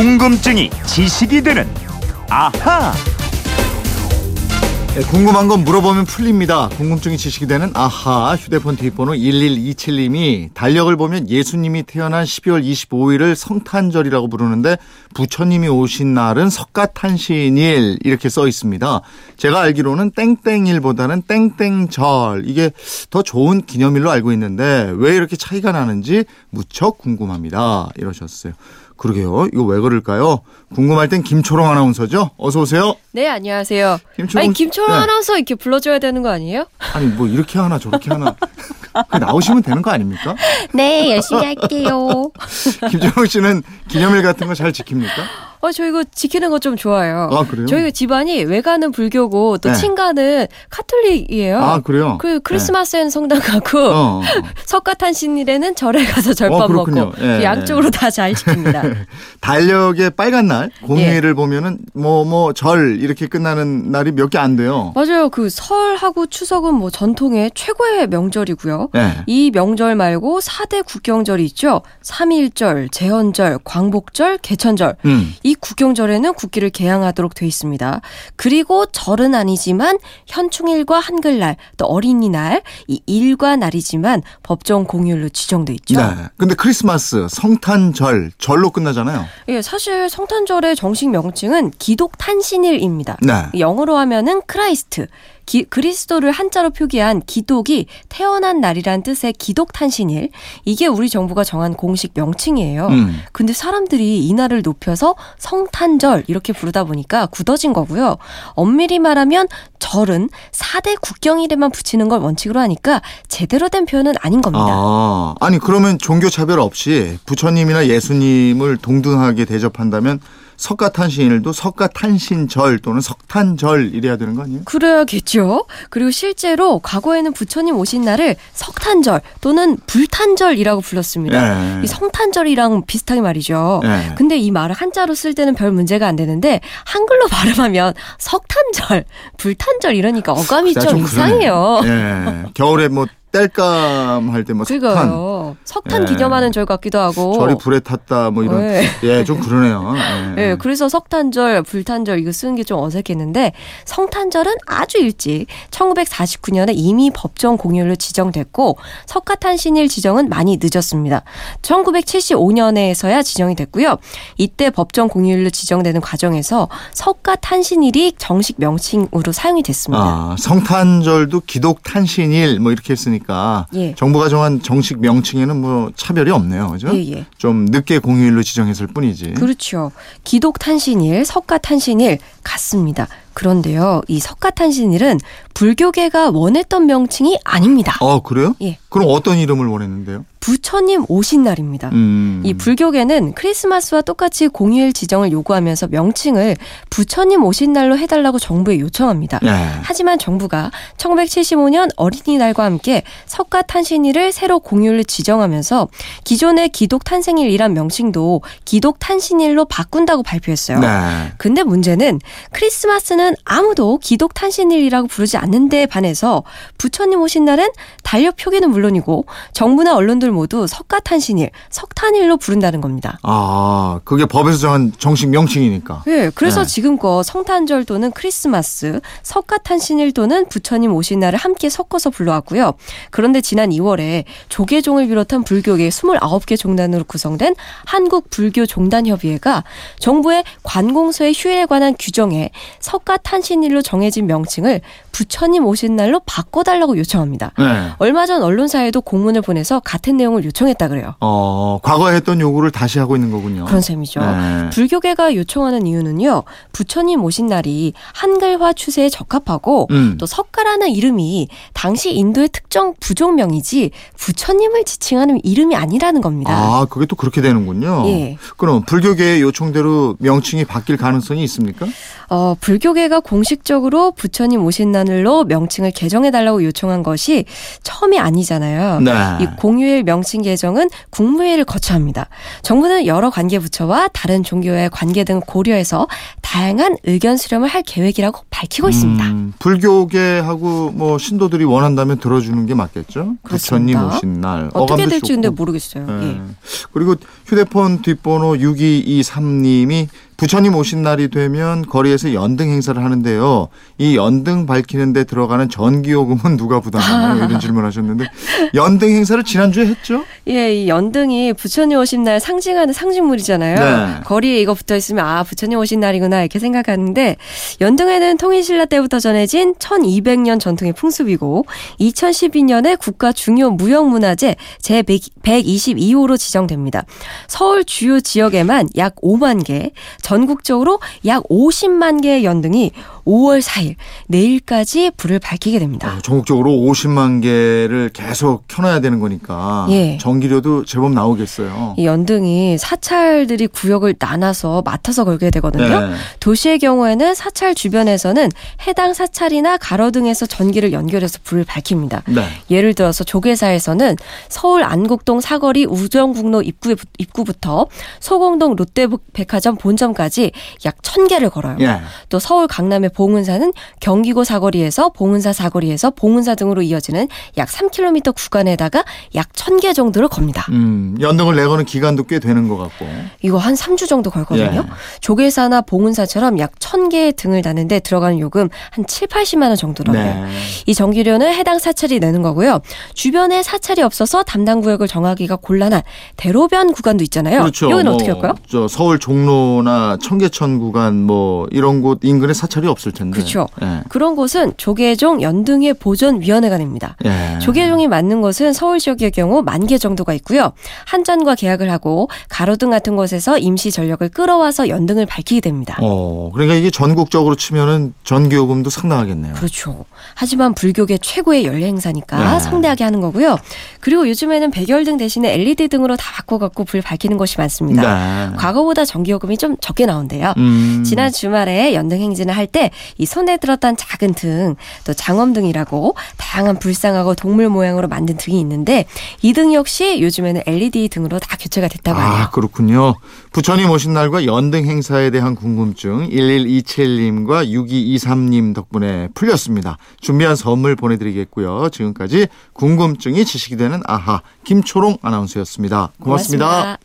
궁금증이 지식이 되는 아하. 네, 궁금한 건 물어보면 풀립니다. 궁금증이 지식이 되는 아하. 휴대폰 뒷번호 1127님이 달력을 보면 예수님이 태어난 12월 25일을 성탄절이라고 부르는데 부처님이 오신 날은 석가탄신일 이렇게 써 있습니다. 제가 알기로는 땡땡일보다는 땡땡절, 이게 더 좋은 기념일로 알고 있는데 왜 이렇게 차이가 나는지 무척 궁금합니다 이러셨어요. 그러게요. 이거 왜 그럴까요? 궁금할 땐 김초롱 아나운서죠? 어서 오세요. 네, 안녕하세요. 김초롱 네. 아나운서 이렇게 불러줘야 되는 거 아니에요? 아니, 뭐 이렇게 하나 저렇게 하나. 나오시면 되는 거 아닙니까? 네, 열심히 할게요. 김초롱 씨는 기념일 같은 거 잘 지킵니까? 저 이거 지키는 거 좀 좋아요. 아, 그래요? 저희 집안이 외가는 불교고 또 네. 친가는 카톨릭이에요. 아, 그래요? 크리스마스에는 네. 성당 가고 석가탄신일에는 절에 가서 절밥 먹고 예, 양쪽으로 예. 다 잘 지킵니다. 달력에 빨간 날 공휴일을 예. 보면은 뭐 절 이렇게 끝나는 날이 몇 개 안 돼요. 맞아요. 그 설하고 추석은 뭐 전통의 최고의 명절이고요. 예. 이 명절 말고 4대 국경절이 있죠. 삼일절, 제헌절, 광복절, 개천절. 이 국경절에는 국기를 개항하도록 돼 있습니다. 그리고 절은 아니지만 현충일과 한글날, 또 어린이날, 이 일과 날이지만 법정 공휴일로 지정돼 있죠. 네. 근데 크리스마스, 성탄절, 절로 끝나잖아요. 예, 사실 성탄절의 정식 명칭은 기독탄신일입니다. 네. 영어로 하면은 크라이스트. 그리스도를 한자로 표기한 기독이 태어난 날이란 뜻의 기독탄신일, 이게 우리 정부가 정한 공식 명칭이에요. 근데 사람들이 이 날을 높여서 성탄절 이렇게 부르다 보니까 굳어진 거고요. 엄밀히 말하면 절은 4대 국경일에만 붙이는 걸 원칙으로 하니까 제대로 된 표현은 아닌 겁니다. 아, 아니 그러면 종교차별 없이 부처님이나 예수님을 동등하게 대접한다면 석가탄신일도 석가탄신절 또는 석탄절 이래야 되는 거 아니에요? 그래야겠죠. 그리고 실제로 과거에는 부처님 오신 날을 석탄절 또는 불탄절이라고 불렀습니다. 네. 이 성탄절이랑 비슷하게 말이죠. 네. 근데 이 말을 한자로 쓸 때는 별 문제가 안 되는데 한글로 발음하면 석탄절, 불탄절 이러니까 어감이 좀 이상해요. 네. 겨울에 뭐 땔감 할 때 뭐 석탄 예. 기념하는 절 같기도 하고 절이 불에 탔다 뭐 이런 예 좀 예, 그러네요. 예. 예, 그래서 석탄절, 불탄절 이거 쓰는 게 좀 어색했는데 성탄절은 아주 일찍 1949년에 이미 법정 공휴일로 지정됐고 석가탄신일 지정은 많이 늦었습니다. 1975년에서야 지정이 됐고요. 이때 법정 공휴일로 지정되는 과정에서 석가탄신일이 정식 명칭으로 사용이 됐습니다. 아, 성탄절도 기독탄신일 뭐 이렇게 했으니까 예. 정부가 정한 정식 명칭에는 뭐 차별이 없네요. 그죠? 예, 예. 좀 늦게 공휴일로 지정했을 뿐이지. 그렇죠. 기독탄신일, 석가탄신일 같습니다. 그런데요, 이 석가탄신일은 불교계가 원했던 명칭이 아닙니다. 아, 그래요? 예. 그럼 어떤 이름을 원했는데요? 부처님 오신 날입니다. 이 불교계는 크리스마스와 똑같이 공휴일 지정을 요구하면서 명칭을 부처님 오신 날로 해달라고 정부에 요청합니다. 예. 하지만 정부가 1975년 어린이날과 함께 석가탄신일을 새로 공휴일로 지정하면서 기존의 기독탄생일이란 명칭도 기독탄신일로 바꾼다고 발표했어요. 네. 근데 문제는 크리스마스는 아무도 기독탄신일이라고 부르지 않는데 반해서 부처님 오신 날은 달력 표기는 물론이고 정부나 언론들 모두 석가탄신일, 석탄일로 부른다는 겁니다. 아, 그게 법에서 정한 정식 명칭이니까. 네, 그래서 네. 지금껏 성탄절 또는 크리스마스, 석가탄신일 또는 부처님 오신 날을 함께 섞어서 불러왔고요. 그런데 지난 2월에 조계종을 비롯한 불교계 29개 종단으로 구성된 한국불교종단협의회가 정부의 관공서의 휴일에 관한 규정에 석가탄신일로 정해진 명칭을 부처님 오신 날로 바꿔달라고 요청합니다. 네. 얼마 전 언론사에도 공문을 보내서 같은 내용을 요청했다 그래요. 과거에 했던 요구를 다시 하고 있는 거군요. 그런 셈이죠. 네. 불교계가 요청하는 이유는요. 부처님 오신 날이 한글화 추세에 적합하고 또 석가라는 이름이 당시 인도의 특정 부족명이지 부처님을 지칭하는 이름이 아니라는 겁니다. 아, 그게 또 그렇게 되는군요. 예. 그럼 불교계의 요청대로 명칭이 바뀔 가능성이 있습니까? 불교계 교계가 공식적으로 부처님 오신 날로 명칭을 개정해달라고 요청한 것이 처음이 아니잖아요. 네. 이 공휴일 명칭 개정은 국무회의를 거쳐 합니다. 정부는 여러 관계부처와 다른 종교의 관계 등을 고려해서 다양한 의견 수렴을 할 계획이라고 밝히고 있습니다. 불교계하고 뭐 신도들이 원한다면 들어주는 게 맞겠죠? 그렇습니다. 부처님 오신 날. 어떻게 될지 좋고. 근데 모르겠어요. 네. 예. 그리고 휴대폰 뒷번호 6223님이 부처님 오신 날이 되면 거리에서 연등 행사를 하는데요. 이 연등 밝히는 데 들어가는 전기요금은 누가 부담하나요? 이런 질문하셨는데 연등 행사를 지난주에 했죠? 예, 이 연등이 부처님 오신 날 상징하는 상징물이잖아요. 네. 거리에 이거 붙어 있으면 아 부처님 오신 날이구나 이렇게 생각하는데 연등에는 통일신라 때부터 전해진 1200년 전통의 풍습이고 2012년에 국가 중요 무형문화재 제122호로 지정됩니다. 서울 주요 지역에만 약 5만 개 전국적으로 약 50만 개의 연등이 5월 4일 내일까지 불을 밝히게 됩니다. 전국적으로 50만 개를 계속 켜놔야 되는 거니까 예. 전기료도 제법 나오겠어요. 이 연등이 사찰들이 구역을 나눠서 맡아서 걸게 되거든요. 네. 도시의 경우에는 사찰 주변에서는 해당 사찰이나 가로등에서 전기를 연결해서 불을 밝힙니다. 네. 예를 들어서 조계사에서는 서울 안곡동 사거리 우정국로 입구부터 소공동 롯데백화점 본점까지 약 1000개를 걸어요. 예. 또 서울 강남의 봉은사는 경기고 사거리에서 봉은사 사거리에서 봉은사 등으로 이어지는 약 3km 구간에다가 약 1000개 정도를 겁니다. 연등을 내거는 기간도 꽤 되는 것 같고. 이거 한 3주 정도 걸거든요. 예. 조계사나 봉은사처럼 약 1000개의 등을 다는데 들어가는 요금 한 7, 80만 원 정도라고요. 네. 이 전기료는 해당 사찰이 내는 거고요. 주변에 사찰이 없어서 담당 구역을 정하기가 곤란한 대로변 구간도 있잖아요. 그렇죠. 여기는 어떻게 할까요? 저 서울 종로나 청계천 구간 뭐 이런 곳 인근에 사찰이 없을 텐데. 그렇죠. 예. 그런 곳은 조계종 연등의 보존위원회가 됩니다. 예. 조계종이 맡는 곳은 서울 지역의 경우 10,000개 정도가 있고요. 한전과 계약을 하고 가로등 같은 곳에서 임시 전력을 끌어와서 연등을 밝히게 됩니다. 그러니까 이게 전국적으로 치면은 전기요금도 상당하겠네요. 그렇죠. 하지만 불교계 최고의 연례 행사니까 예. 성대하게 하는 거고요. 그리고 요즘에는 백열등 대신에 LED 등으로 다 바꿔갖고 불 밝히는 곳이 많습니다. 네. 과거보다 전기요금이 좀 적게 나온대요. 지난 주말에 연등 행진을 할 때 이 손에 들었던 작은 등, 또 장엄등이라고 다양한 불상하고 동물 모양으로 만든 등이 있는데 이 등 역시 요즘에는 LED 등으로 다 교체가 됐다고 하네요. 아, 그렇군요. 부처님 오신 날과 연등 행사에 대한 궁금증 1127님과 6223님 덕분에 풀렸습니다. 준비한 선물 보내드리겠고요. 지금까지 궁금증이 지식이 되는 아하 김초롱 아나운서였습니다. 고맙습니다.